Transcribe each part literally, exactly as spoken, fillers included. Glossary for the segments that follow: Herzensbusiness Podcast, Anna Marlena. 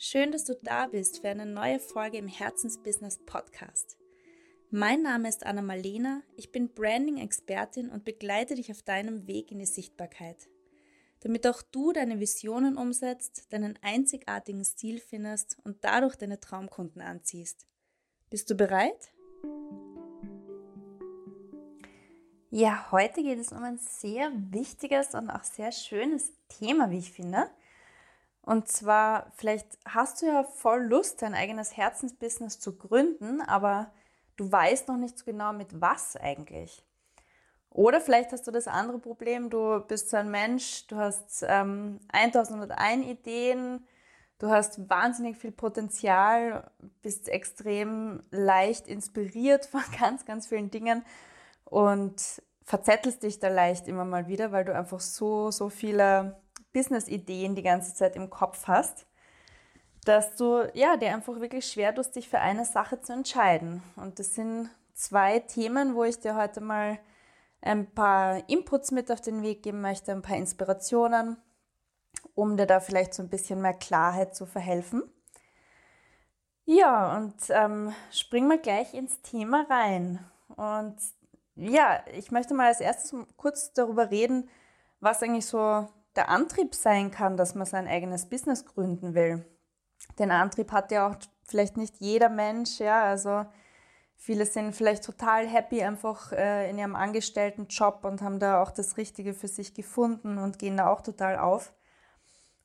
Schön, dass du da bist für eine neue Folge im Herzensbusiness Podcast. Mein Name ist Anna Marlena, ich bin Branding-Expertin und begleite dich auf deinem Weg in die Sichtbarkeit. Damit auch du deine Visionen umsetzt, deinen einzigartigen Stil findest und dadurch deine Traumkunden anziehst. Bist du bereit? Ja, heute geht es um ein sehr wichtiges und auch sehr schönes Thema, wie ich finde. Und zwar, vielleicht hast du ja voll Lust, dein eigenes Herzensbusiness zu gründen, aber du weißt noch nicht so genau, mit was eigentlich. Oder vielleicht hast du das andere Problem, du bist so ein Mensch, du hast ähm, tausendeinhunderteins Ideen, du hast wahnsinnig viel Potenzial, bist extrem leicht inspiriert von ganz, ganz vielen Dingen und verzettelst dich da leicht immer mal wieder, weil du einfach so, so viele Business-Ideen die ganze Zeit im Kopf hast, dass du ja, dir einfach wirklich schwer tust, dich für eine Sache zu entscheiden. Und das sind zwei Themen, wo ich dir heute mal ein paar Inputs mit auf den Weg geben möchte, ein paar Inspirationen, um dir da vielleicht so ein bisschen mehr Klarheit zu verhelfen. Ja, und ähm, springen wir gleich ins Thema rein. Und ja, ich möchte mal als erstes kurz darüber reden, was eigentlich so der Antrieb sein kann, dass man sein eigenes Business gründen will. Den Antrieb hat ja auch vielleicht nicht jeder Mensch, ja, also viele sind vielleicht total happy einfach äh, in ihrem angestellten Job und haben da auch das Richtige für sich gefunden und gehen da auch total auf.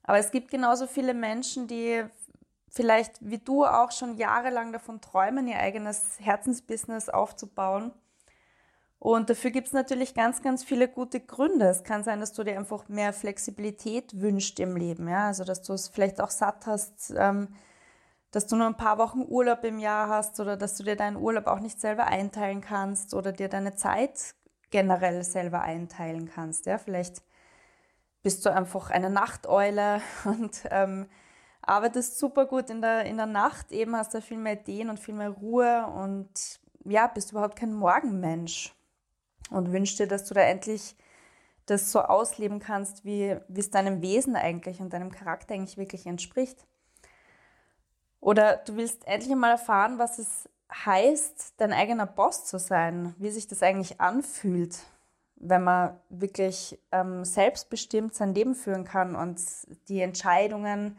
Aber es gibt genauso viele Menschen, die vielleicht wie du auch schon jahrelang davon träumen, ihr eigenes Herzensbusiness aufzubauen. Und dafür gibt es natürlich ganz, ganz viele gute Gründe. Es kann sein, dass du dir einfach mehr Flexibilität wünschst im Leben, ja, also dass du es vielleicht auch satt hast, ähm, dass du nur ein paar Wochen Urlaub im Jahr hast oder dass du dir deinen Urlaub auch nicht selber einteilen kannst oder dir deine Zeit generell selber einteilen kannst, ja. Vielleicht bist du einfach eine Nachteule und ähm, arbeitest super gut in der, in der Nacht, eben hast da viel mehr Ideen und viel mehr Ruhe und ja, bist überhaupt kein Morgenmensch. Und wünsch dir, dass du da endlich das so ausleben kannst, wie es deinem Wesen eigentlich und deinem Charakter eigentlich wirklich entspricht. Oder du willst endlich mal erfahren, was es heißt, dein eigener Boss zu sein, wie sich das eigentlich anfühlt, wenn man wirklich ähm, selbstbestimmt sein Leben führen kann und die Entscheidungen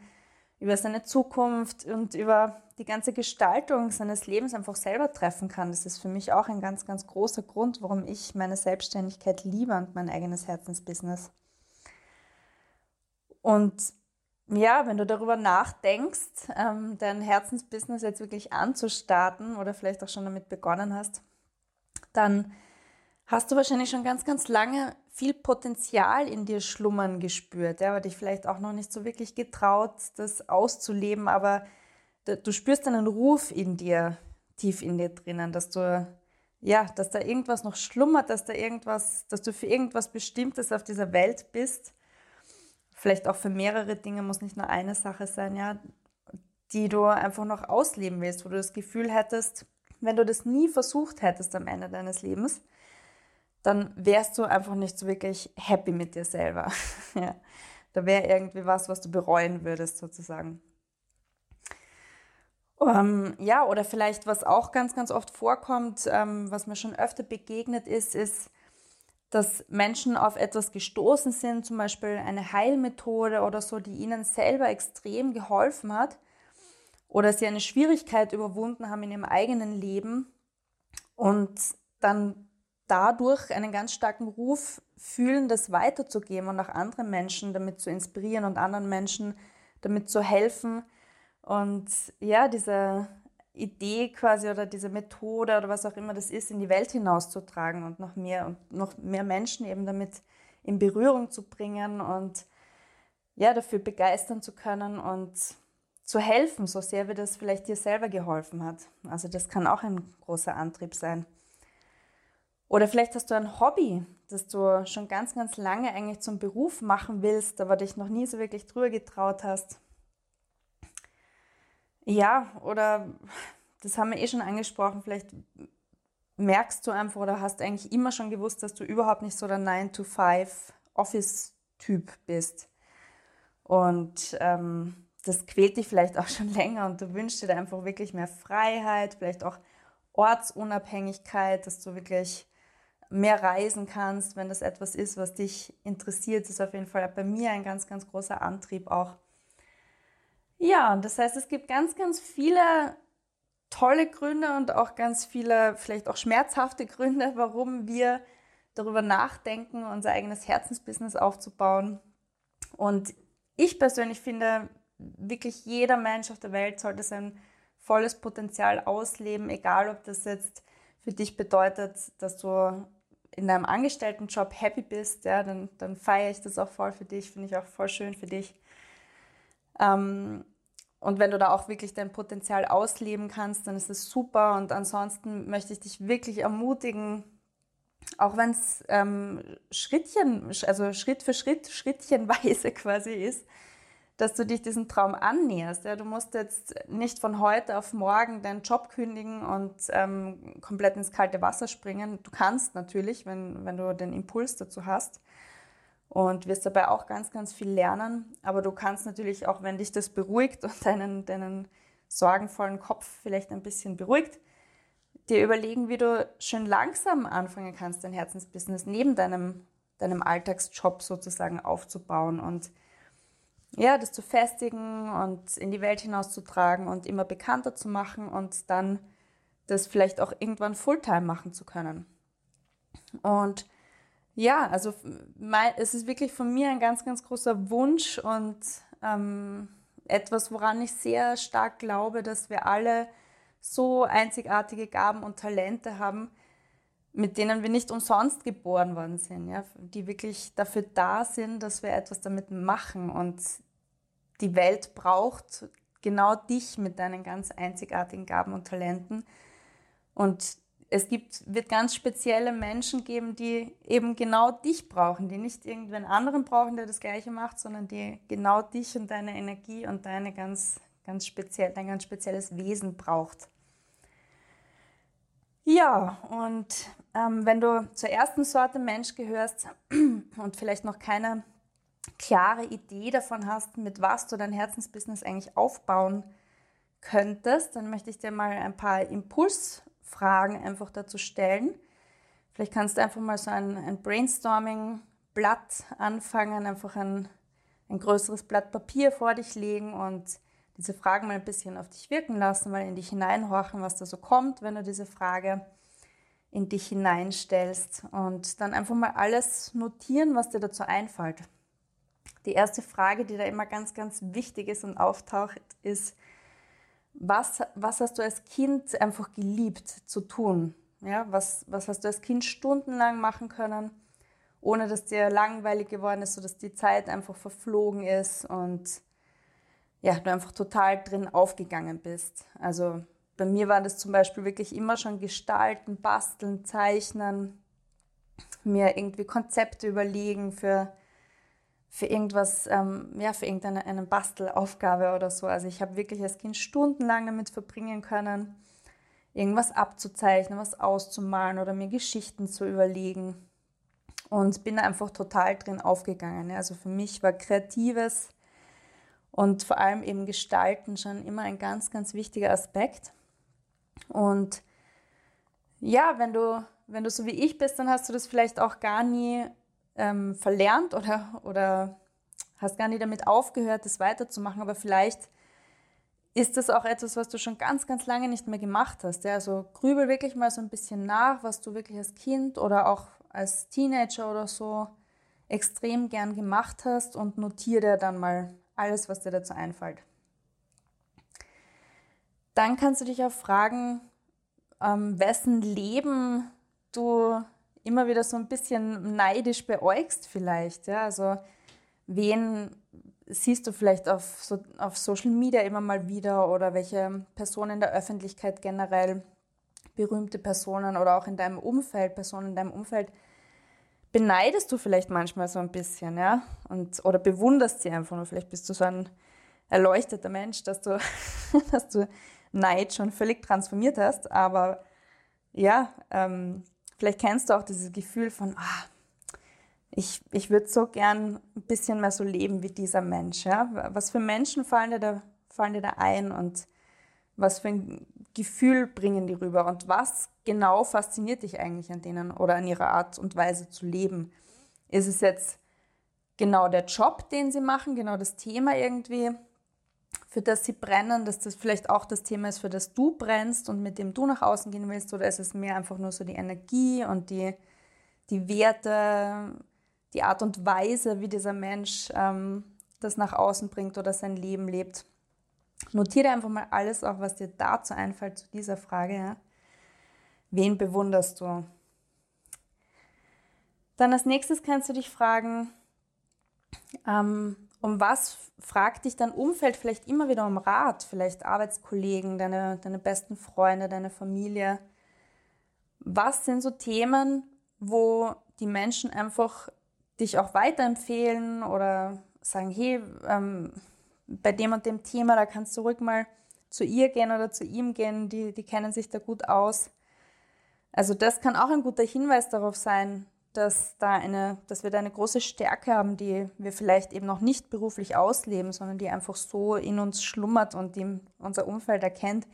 über seine Zukunft und über die ganze Gestaltung seines Lebens einfach selber treffen kann. Das ist für mich auch ein ganz, ganz großer Grund, warum ich meine Selbstständigkeit liebe und mein eigenes Herzensbusiness. Und ja, wenn du darüber nachdenkst, dein Herzensbusiness jetzt wirklich anzustarten oder vielleicht auch schon damit begonnen hast, dann hast du wahrscheinlich schon ganz, ganz lange viel Potenzial in dir schlummern gespürt, ja, aber dich vielleicht auch noch nicht so wirklich getraut, das auszuleben, aber du spürst einen Ruf in dir, tief in dir drinnen, dass du, ja, dass da irgendwas noch schlummert, dass da irgendwas, dass du für irgendwas Bestimmtes auf dieser Welt bist. Vielleicht auch für mehrere Dinge, muss nicht nur eine Sache sein, ja, die du einfach noch ausleben willst, wo du das Gefühl hättest, wenn du das nie versucht hättest am Ende deines Lebens, dann wärst du einfach nicht so wirklich happy mit dir selber. Ja, da wäre irgendwie was, was du bereuen würdest sozusagen. Um, ja, oder vielleicht, was auch ganz, ganz oft vorkommt, ähm, was mir schon öfter begegnet ist, ist, dass Menschen auf etwas gestoßen sind, zum Beispiel eine Heilmethode oder so, die ihnen selber extrem geholfen hat oder sie eine Schwierigkeit überwunden haben in ihrem eigenen Leben und dann dadurch einen ganz starken Ruf fühlen, das weiterzugeben und auch andere Menschen damit zu inspirieren und anderen Menschen damit zu helfen. Und ja, diese Idee quasi oder diese Methode oder was auch immer das ist, in die Welt hinauszutragen und noch mehr und noch mehr Menschen eben damit in Berührung zu bringen und ja, dafür begeistern zu können und zu helfen, so sehr wie das vielleicht dir selber geholfen hat. Also das kann auch ein großer Antrieb sein. Oder vielleicht hast du ein Hobby, das du schon ganz, ganz lange eigentlich zum Beruf machen willst, aber dich noch nie so wirklich drüber getraut hast. Ja, oder das haben wir eh schon angesprochen, vielleicht merkst du einfach oder hast eigentlich immer schon gewusst, dass du überhaupt nicht so der nine to five Office-Typ bist. Und ähm, das quält dich vielleicht auch schon länger und du wünschst dir da einfach wirklich mehr Freiheit, vielleicht auch Ortsunabhängigkeit, dass du wirklich mehr reisen kannst, wenn das etwas ist, was dich interessiert. Das ist auf jeden Fall bei mir ein ganz, ganz großer Antrieb auch. Ja, und das heißt, es gibt ganz, ganz viele tolle Gründe und auch ganz viele, vielleicht auch schmerzhafte Gründe, warum wir darüber nachdenken, unser eigenes Herzensbusiness aufzubauen. Und ich persönlich finde, wirklich jeder Mensch auf der Welt sollte sein volles Potenzial ausleben, egal ob das jetzt für dich bedeutet, dass du in deinem Angestelltenjob happy bist, ja, dann, dann feiere ich das auch voll für dich, finde ich auch voll schön für dich. Ähm, und wenn du da auch wirklich dein Potenzial ausleben kannst, dann ist das super. Und ansonsten möchte ich dich wirklich ermutigen, auch wenn es ähm, Schrittchen, also Schritt für Schritt, schrittchenweise quasi ist, dass du dich diesem Traum annäherst. Ja, du musst jetzt nicht von heute auf morgen deinen Job kündigen und ähm, komplett ins kalte Wasser springen. Du kannst natürlich, wenn, wenn du den Impuls dazu hast und wirst dabei auch ganz, ganz viel lernen. Aber du kannst natürlich auch, wenn dich das beruhigt und deinen, deinen sorgenvollen Kopf vielleicht ein bisschen beruhigt, dir überlegen, wie du schön langsam anfangen kannst, dein Herzensbusiness neben deinem, deinem Alltagsjob sozusagen aufzubauen und ja, das zu festigen und in die Welt hinauszutragen und immer bekannter zu machen und dann das vielleicht auch irgendwann Fulltime machen zu können. Und ja, also mein, es ist wirklich von mir ein ganz, ganz großer Wunsch und ähm, etwas, woran ich sehr stark glaube, dass wir alle so einzigartige Gaben und Talente haben, mit denen wir nicht umsonst geboren worden sind, ja, die wirklich dafür da sind, dass wir etwas damit machen. Und die Welt braucht genau dich mit deinen ganz einzigartigen Gaben und Talenten. Und es gibt, wird ganz spezielle Menschen geben, die eben genau dich brauchen, die nicht irgendwen anderen brauchen, der das Gleiche macht, sondern die genau dich und deine Energie und deine ganz, ganz speziell, dein ganz spezielles Wesen braucht. Ja, und ähm, wenn du zur ersten Sorte Mensch gehörst und vielleicht noch keine klare Idee davon hast, mit was du dein Herzensbusiness eigentlich aufbauen könntest, dann möchte ich dir mal ein paar Impulsfragen einfach dazu stellen. Vielleicht kannst du einfach mal so ein, ein Brainstorming-Blatt anfangen, einfach ein, ein größeres Blatt Papier vor dich legen und diese Fragen mal ein bisschen auf dich wirken lassen, mal in dich hineinhorchen, was da so kommt, wenn du diese Frage in dich hineinstellst und dann einfach mal alles notieren, was dir dazu einfällt. Die erste Frage, die da immer ganz, ganz wichtig ist und auftaucht, ist, was, was hast du als Kind einfach geliebt zu tun? Ja, was, was hast du als Kind stundenlang machen können, ohne dass dir langweilig geworden ist, sodass die Zeit einfach verflogen ist und ja, du einfach total drin aufgegangen bist. Also bei mir war das zum Beispiel wirklich immer schon Gestalten, Basteln, Zeichnen, mir irgendwie Konzepte überlegen für, für irgendwas, ähm, ja, für irgendeine eine Bastelaufgabe oder so. Also ich habe wirklich als Kind stundenlang damit verbringen können, irgendwas abzuzeichnen, was auszumalen oder mir Geschichten zu überlegen und bin da einfach total drin aufgegangen. Also für mich war kreatives und vor allem eben Gestalten schon immer ein ganz, ganz wichtiger Aspekt. Und ja, wenn du, wenn du so wie ich bist, dann hast du das vielleicht auch gar nie ähm, verlernt oder, oder hast gar nie damit aufgehört, das weiterzumachen. Aber vielleicht ist das auch etwas, was du schon ganz, ganz lange nicht mehr gemacht hast. Ja? Also grübel wirklich mal so ein bisschen nach, was du wirklich als Kind oder auch als Teenager oder so extrem gern gemacht hast und notiere dir dann mal alles, was dir dazu einfällt. Dann kannst du dich auch fragen, ähm, wessen Leben du immer wieder so ein bisschen neidisch beäugst vielleicht. Ja? Also wen siehst du vielleicht auf, so, auf Social Media immer mal wieder oder welche Personen in der Öffentlichkeit generell, berühmte Personen oder auch in deinem Umfeld, Personen in deinem Umfeld, beneidest du vielleicht manchmal so ein bisschen, ja, und oder bewunderst sie einfach nur. Vielleicht bist du so ein erleuchteter Mensch, dass du, dass du Neid schon völlig transformiert hast, aber ja, ähm, vielleicht kennst du auch dieses Gefühl von, ah, ich, ich würde so gern ein bisschen mehr so leben wie dieser Mensch. Ja? Was für Menschen fallen dir da, fallen dir da ein und was für ein Gefühl bringen die rüber und was genau fasziniert dich eigentlich an denen oder an ihrer Art und Weise zu leben? Ist es jetzt genau der Job, den sie machen, genau das Thema irgendwie, für das sie brennen, dass das vielleicht auch das Thema ist, für das du brennst und mit dem du nach außen gehen willst, oder ist es mehr einfach nur so die Energie und die, die Werte, die Art und Weise, wie dieser Mensch ähm, das nach außen bringt oder sein Leben lebt? Notiere einfach mal alles auch, was dir dazu einfällt, zu dieser Frage. Ja? Wen bewunderst du? Dann als nächstes kannst du dich fragen, ähm, um was fragt dich dein Umfeld vielleicht immer wieder um Rat? Vielleicht Arbeitskollegen, deine, deine besten Freunde, deine Familie. Was sind so Themen, wo die Menschen einfach dich auch weiterempfehlen oder sagen, hey, ähm, bei dem und dem Thema, da kannst du ruhig mal zu ihr gehen oder zu ihm gehen, die, die kennen sich da gut aus. Also das kann auch ein guter Hinweis darauf sein, dass, da eine, dass wir da eine große Stärke haben, die wir vielleicht eben noch nicht beruflich ausleben, sondern die einfach so in uns schlummert und die unser Umfeld erkennt.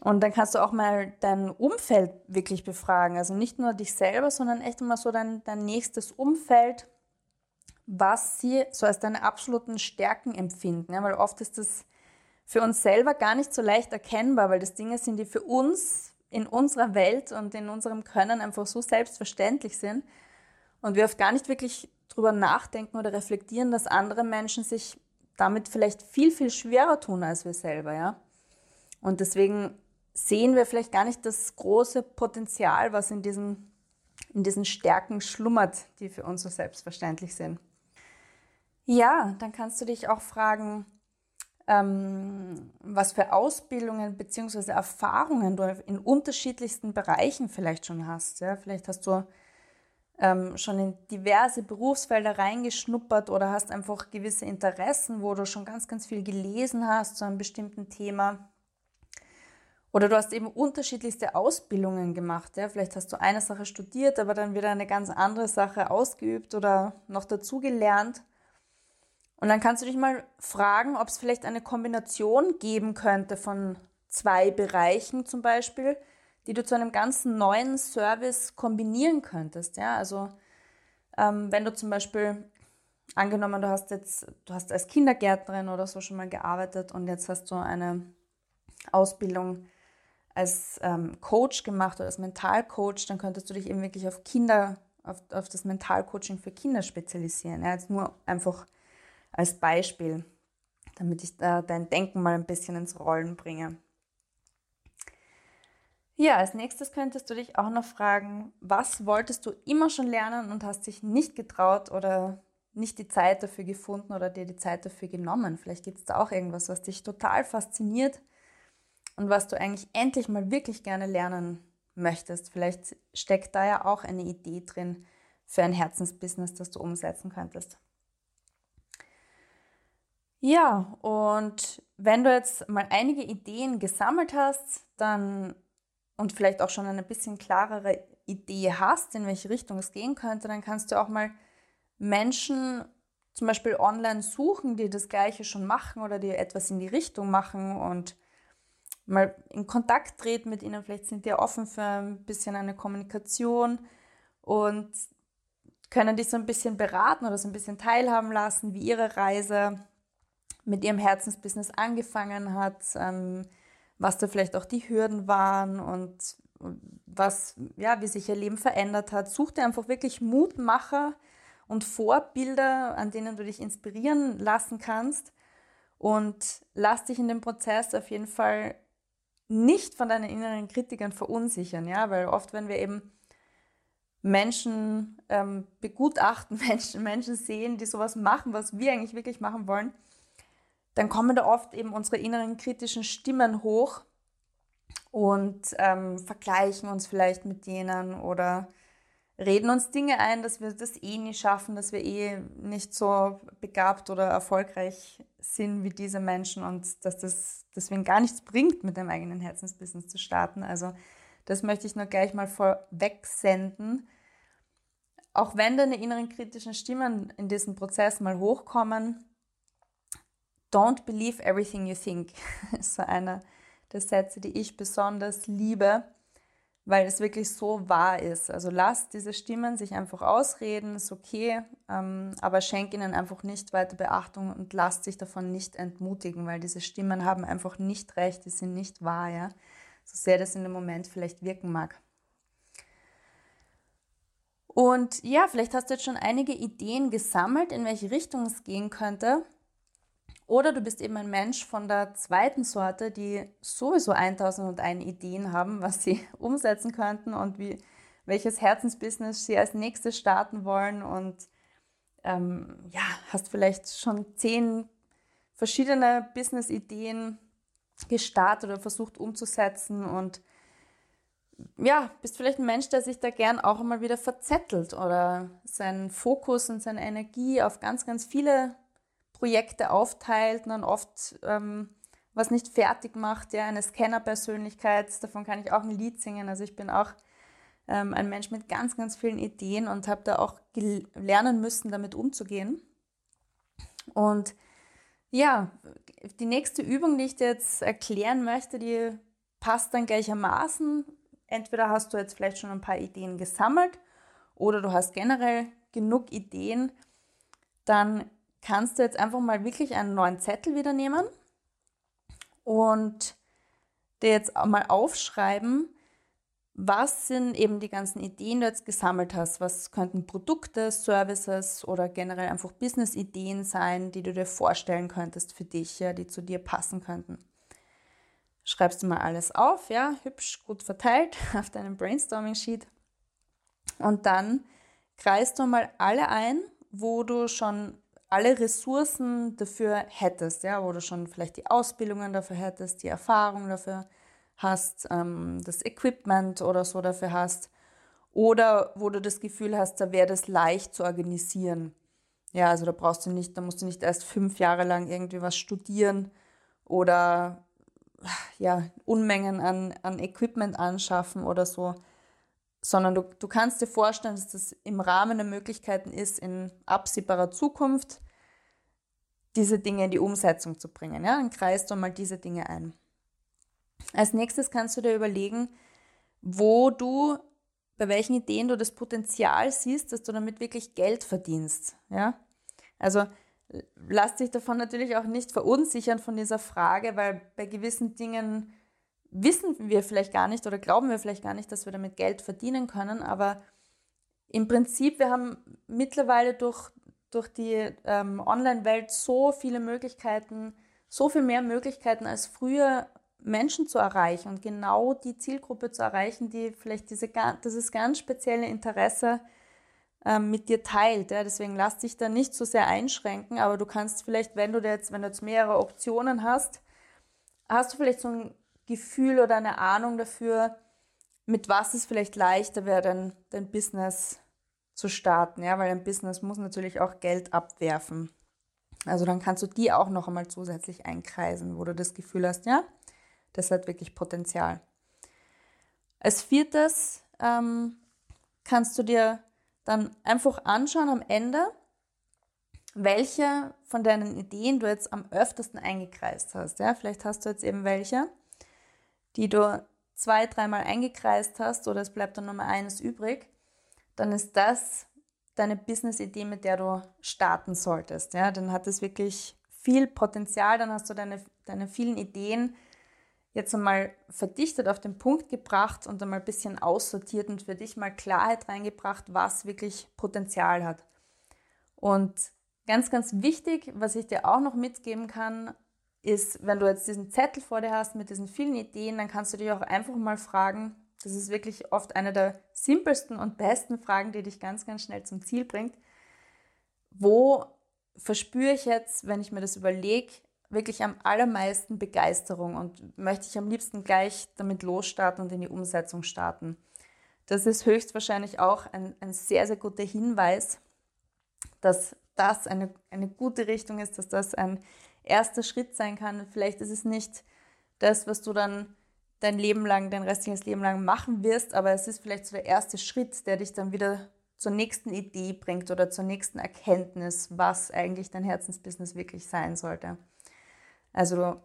Und dann kannst du auch mal dein Umfeld wirklich befragen, also nicht nur dich selber, sondern echt mal so dein, dein nächstes Umfeld, was sie so als deine absoluten Stärken empfinden. Ja, weil oft ist das für uns selber gar nicht so leicht erkennbar, weil das Dinge sind, die für uns in unserer Welt und in unserem Können einfach so selbstverständlich sind und wir oft gar nicht wirklich drüber nachdenken oder reflektieren, dass andere Menschen sich damit vielleicht viel, viel schwerer tun als wir selber. Ja? Und deswegen sehen wir vielleicht gar nicht das große Potenzial, was in diesen, in diesen Stärken schlummert, die für uns so selbstverständlich sind. Ja, dann kannst du dich auch fragen, ähm, was für Ausbildungen bzw. Erfahrungen du in unterschiedlichsten Bereichen vielleicht schon hast. Ja? Vielleicht hast du ähm, schon in diverse Berufsfelder reingeschnuppert oder hast einfach gewisse Interessen, wo du schon ganz, ganz viel gelesen hast zu einem bestimmten Thema. Oder du hast eben unterschiedlichste Ausbildungen gemacht. Ja? Vielleicht hast du eine Sache studiert, aber dann wieder eine ganz andere Sache ausgeübt oder noch dazu gelernt. Und dann kannst du dich mal fragen, ob es vielleicht eine Kombination geben könnte von zwei Bereichen zum Beispiel, die du zu einem ganz neuen Service kombinieren könntest. Ja? Also ähm, wenn du zum Beispiel, angenommen, du hast jetzt, du hast als Kindergärtnerin oder so schon mal gearbeitet und jetzt hast du eine Ausbildung als ähm, Coach gemacht oder als Mentalcoach, dann könntest du dich eben wirklich auf Kinder, auf, auf das Mentalcoaching für Kinder spezialisieren. Ja? Jetzt nur einfach als Beispiel, damit ich da dein Denken mal ein bisschen ins Rollen bringe. Ja, als nächstes könntest du dich auch noch fragen, was wolltest du immer schon lernen und hast dich nicht getraut oder nicht die Zeit dafür gefunden oder dir die Zeit dafür genommen? Vielleicht gibt es da auch irgendwas, was dich total fasziniert und was du eigentlich endlich mal wirklich gerne lernen möchtest. Vielleicht steckt da ja auch eine Idee drin für ein Herzensbusiness, das du umsetzen könntest. Ja, und wenn du jetzt mal einige Ideen gesammelt hast, dann und vielleicht auch schon eine bisschen klarere Idee hast, in welche Richtung es gehen könnte, dann kannst du auch mal Menschen zum Beispiel online suchen, die das Gleiche schon machen oder die etwas in die Richtung machen und mal in Kontakt treten mit ihnen. Vielleicht sind die ja offen für ein bisschen eine Kommunikation und können dich so ein bisschen beraten oder so ein bisschen teilhaben lassen, wie ihre Reise mit ihrem Herzensbusiness angefangen hat, ähm, was da vielleicht auch die Hürden waren und was, ja, wie sich ihr Leben verändert hat. Such dir einfach wirklich Mutmacher und Vorbilder, an denen du dich inspirieren lassen kannst und lass dich in dem Prozess auf jeden Fall nicht von deinen inneren Kritikern verunsichern, ja, weil oft, wenn wir eben Menschen ähm, begutachten, Menschen, Menschen sehen, die sowas machen, was wir eigentlich wirklich machen wollen, dann kommen da oft eben unsere inneren kritischen Stimmen hoch und ähm, vergleichen uns vielleicht mit denen oder reden uns Dinge ein, dass wir das eh nie schaffen, dass wir eh nicht so begabt oder erfolgreich sind wie diese Menschen und dass das deswegen gar nichts bringt, mit dem eigenen Herzensbusiness zu starten. Also das möchte ich nur gleich mal vorweg senden. auch wenn deine inneren kritischen Stimmen in diesem Prozess mal hochkommen, don't believe everything you think. Das ist so einer der Sätze, die ich besonders liebe, weil es wirklich so wahr ist. Also lass diese Stimmen sich einfach ausreden, ist okay, ähm, aber schenk ihnen einfach nicht weiter Beachtung und lass dich davon nicht entmutigen, weil diese Stimmen haben einfach nicht recht, die sind nicht wahr, ja? So sehr das in dem Moment vielleicht wirken mag. Und ja, vielleicht hast du jetzt schon einige Ideen gesammelt, in welche Richtung es gehen könnte. Oder du bist eben ein Mensch von der zweiten Sorte, die sowieso tausendundeins Ideen haben, was sie umsetzen könnten und wie, welches Herzensbusiness sie als nächstes starten wollen. Und ähm, ja, hast vielleicht schon zehn verschiedene Business-Ideen gestartet oder versucht umzusetzen und ja, bist vielleicht ein Mensch, der sich da gern auch immer wieder verzettelt oder seinen Fokus und seine Energie auf ganz, ganz viele Projekte aufteilt und dann oft ähm, was nicht fertig macht, ja, eine Scanner-Persönlichkeit, davon kann ich auch ein Lied singen, also ich bin auch ähm, ein Mensch mit ganz, ganz vielen Ideen und habe da auch gel- lernen müssen, damit umzugehen. Und ja, die nächste Übung, die ich dir jetzt erklären möchte, die passt dann gleichermaßen. Entweder hast du jetzt vielleicht schon ein paar Ideen gesammelt oder du hast generell genug Ideen, dann kannst du jetzt einfach mal wirklich einen neuen Zettel wieder nehmen und dir jetzt mal aufschreiben, was sind eben die ganzen Ideen, die du jetzt gesammelt hast. Was könnten Produkte, Services oder generell einfach Business-Ideen sein, die du dir vorstellen könntest für dich, ja, die zu dir passen könnten. Schreibst du mal alles auf, ja, hübsch, gut verteilt auf deinem Brainstorming-Sheet. Und dann kreist du mal alle ein, wo du schon alle Ressourcen dafür hättest, ja, wo du schon vielleicht die Ausbildungen dafür hättest, die Erfahrung dafür hast, ähm, das Equipment oder so dafür hast. Oder wo du das Gefühl hast, da wäre das leicht zu organisieren. Ja, also da brauchst du nicht, da musst du nicht erst fünf Jahre lang irgendwie was studieren oder ja, Unmengen an, an Equipment anschaffen oder so, sondern du, du kannst dir vorstellen, dass das im Rahmen der Möglichkeiten ist, in absehbarer Zukunft diese Dinge in die Umsetzung zu bringen. Ja? Dann kreist du mal diese Dinge ein. Als nächstes kannst du dir überlegen, wo du, bei welchen Ideen du das Potenzial siehst, dass du damit wirklich Geld verdienst. Ja? Also lass dich davon natürlich auch nicht verunsichern von dieser Frage, weil bei gewissen Dingen wissen wir vielleicht gar nicht oder glauben wir vielleicht gar nicht, dass wir damit Geld verdienen können, aber im Prinzip, wir haben mittlerweile durch, durch die ähm, Online-Welt so viele Möglichkeiten, so viel mehr Möglichkeiten als früher Menschen zu erreichen und genau die Zielgruppe zu erreichen, die vielleicht diese, dieses ganz spezielle Interesse mit dir teilt, ja, deswegen lass dich da nicht so sehr einschränken, aber du kannst vielleicht, wenn du jetzt, wenn du jetzt mehrere Optionen hast, hast du vielleicht so ein Gefühl oder eine Ahnung dafür, mit was es vielleicht leichter wäre, dein, dein Business zu starten, ja, weil dein Business muss natürlich auch Geld abwerfen. Also dann kannst du die auch noch einmal zusätzlich einkreisen, wo du das Gefühl hast, ja, das hat wirklich Potenzial. Als viertes ähm, kannst du dir dann einfach anschauen am Ende, welche von deinen Ideen du jetzt am öftersten eingekreist hast. Ja, vielleicht hast du jetzt eben welche, die du zwei, dreimal eingekreist hast oder es bleibt dann nochmal eines übrig. Dann ist das deine Business-Idee, mit der du starten solltest. Ja, dann hat es wirklich viel Potenzial, dann hast du deine, deine vielen Ideen jetzt einmal verdichtet auf den Punkt gebracht und einmal ein bisschen aussortiert und für dich mal Klarheit reingebracht, was wirklich Potenzial hat. Und ganz, ganz wichtig, was ich dir auch noch mitgeben kann, ist, wenn du jetzt diesen Zettel vor dir hast mit diesen vielen Ideen, dann kannst du dich auch einfach mal fragen, das ist wirklich oft eine der simpelsten und besten Fragen, die dich ganz, ganz schnell zum Ziel bringt, wo verspüre ich jetzt, wenn ich mir das überlege, wirklich am allermeisten Begeisterung und möchte ich am liebsten gleich damit losstarten und in die Umsetzung starten. Das ist höchstwahrscheinlich auch ein, ein sehr, sehr guter Hinweis, dass das eine, eine gute Richtung ist, dass das ein erster Schritt sein kann. Vielleicht ist es nicht das, was du dann dein Leben lang, dein restliches Leben lang machen wirst, aber es ist vielleicht so der erste Schritt, der dich dann wieder zur nächsten Idee bringt oder zur nächsten Erkenntnis, was eigentlich dein Herzensbusiness wirklich sein sollte. Also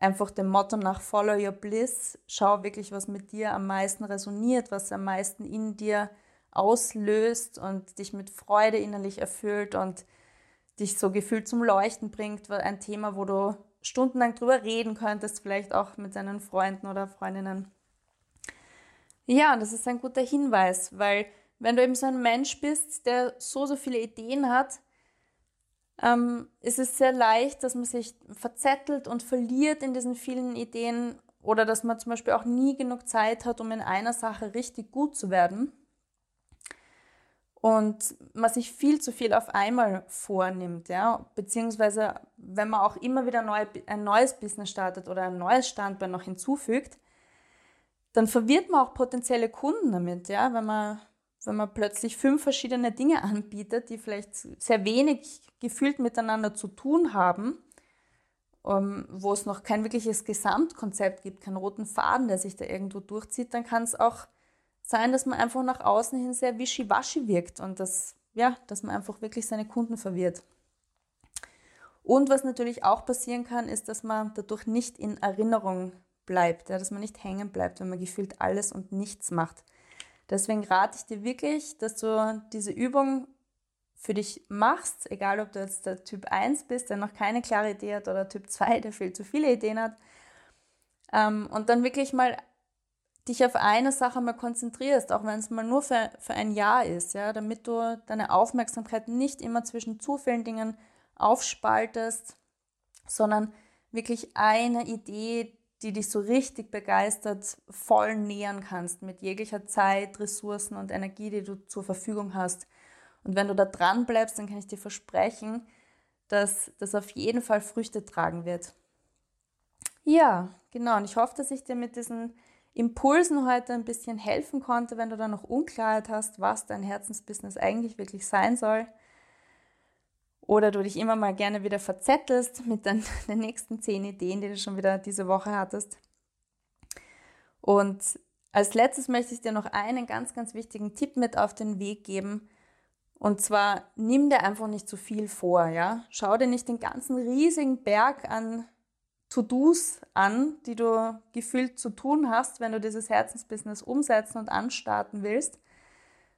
einfach dem Motto nach Follow Your Bliss, schau wirklich, was mit dir am meisten resoniert, was am meisten in dir auslöst und dich mit Freude innerlich erfüllt und dich so gefühlt zum Leuchten bringt, ein Thema, wo du stundenlang drüber reden könntest, vielleicht auch mit deinen Freunden oder Freundinnen. Ja, das ist ein guter Hinweis, weil wenn du eben so ein Mensch bist, der so, so viele Ideen hat, ähm, ist es sehr leicht, dass man sich verzettelt und verliert in diesen vielen Ideen oder dass man zum Beispiel auch nie genug Zeit hat, um in einer Sache richtig gut zu werden und man sich viel zu viel auf einmal vornimmt, ja, beziehungsweise wenn man auch immer wieder neu, ein neues Business startet oder ein neues Standbein noch hinzufügt, dann verwirrt man auch potenzielle Kunden damit, ja, wenn man wenn man plötzlich fünf verschiedene Dinge anbietet, die vielleicht sehr wenig gefühlt miteinander zu tun haben, wo es noch kein wirkliches Gesamtkonzept gibt, keinen roten Faden, der sich da irgendwo durchzieht, dann kann es auch sein, dass man einfach nach außen hin sehr wischiwaschi wirkt und das, ja, dass man einfach wirklich seine Kunden verwirrt. Und was natürlich auch passieren kann, ist, dass man dadurch nicht in Erinnerung bleibt, ja, dass man nicht hängen bleibt, wenn man gefühlt alles und nichts macht. Deswegen rate ich dir wirklich, dass du diese Übung für dich machst, egal ob du jetzt der Typ eins bist, der noch keine klare Idee hat, oder Typ zwei, der viel zu viele Ideen hat. Und dann wirklich mal dich auf eine Sache mal konzentrierst, auch wenn es mal nur für, für ein Jahr ist, ja, damit du deine Aufmerksamkeit nicht immer zwischen zu vielen Dingen aufspaltest, sondern wirklich eine Idee, die dich so richtig begeistert, voll nähern kannst mit jeglicher Zeit, Ressourcen und Energie, die du zur Verfügung hast. Und wenn du da dran bleibst, dann kann ich dir versprechen, dass das auf jeden Fall Früchte tragen wird. Ja, genau. Und ich hoffe, dass ich dir mit diesen Impulsen heute ein bisschen helfen konnte, wenn du da noch Unklarheit hast, was dein Herzensbusiness eigentlich wirklich sein soll. Oder du dich immer mal gerne wieder verzettelst mit den, den nächsten zehn Ideen, die du schon wieder diese Woche hattest. Und als letztes möchte ich dir noch einen ganz, ganz wichtigen Tipp mit auf den Weg geben. Und zwar, nimm dir einfach nicht zu viel vor, ja. Schau dir nicht den ganzen riesigen Berg an To-Dos an, die du gefühlt zu tun hast, wenn du dieses Herzensbusiness umsetzen und anstarten willst,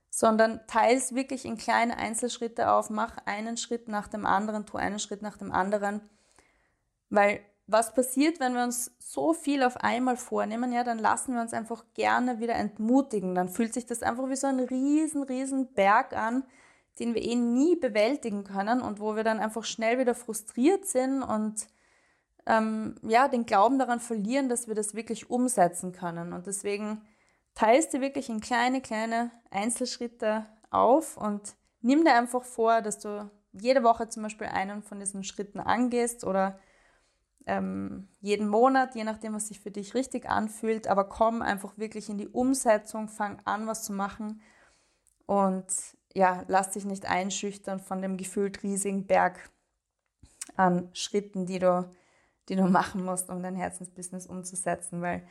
sondern teile es wirklich in kleine Einzelschritte auf, mach einen Schritt nach dem anderen, tu einen Schritt nach dem anderen, weil was passiert, wenn wir uns so viel auf einmal vornehmen, ja, dann lassen wir uns einfach gerne wieder entmutigen, dann fühlt sich das einfach wie so ein riesen, riesen Berg an, den wir eh nie bewältigen können und wo wir dann einfach schnell wieder frustriert sind und ähm, ja, den Glauben daran verlieren, dass wir das wirklich umsetzen können und deswegen teilst dir wirklich in kleine, kleine Einzelschritte auf und nimm dir einfach vor, dass du jede Woche zum Beispiel einen von diesen Schritten angehst oder ähm, jeden Monat, je nachdem, was sich für dich richtig anfühlt, aber komm einfach wirklich in die Umsetzung, fang an, was zu machen und ja, lass dich nicht einschüchtern von dem gefühlt riesigen Berg an Schritten, die du, die du machen musst, um dein Herzensbusiness umzusetzen, weil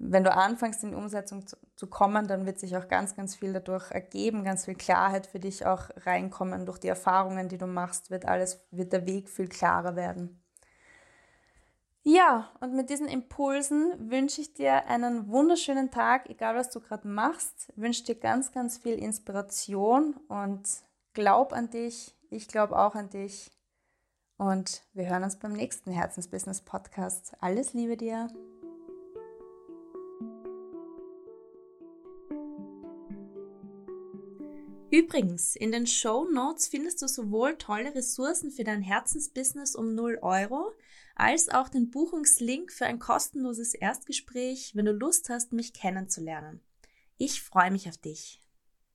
wenn du anfängst, in die Umsetzung zu kommen, dann wird sich auch ganz, ganz viel dadurch ergeben, ganz viel Klarheit für dich auch reinkommen. Durch die Erfahrungen, die du machst, wird alles, wird der Weg viel klarer werden. Ja, und mit diesen Impulsen wünsche ich dir einen wunderschönen Tag, egal was du gerade machst. Wünsche dir ganz, ganz viel Inspiration und glaub an dich. Ich glaube auch an dich. Und wir hören uns beim nächsten Herzensbusiness Podcast. Alles Liebe dir! Übrigens, in den Shownotes findest du sowohl tolle Ressourcen für dein Herzensbusiness um null Euro, als auch den Buchungslink für ein kostenloses Erstgespräch, wenn du Lust hast, mich kennenzulernen. Ich freue mich auf dich.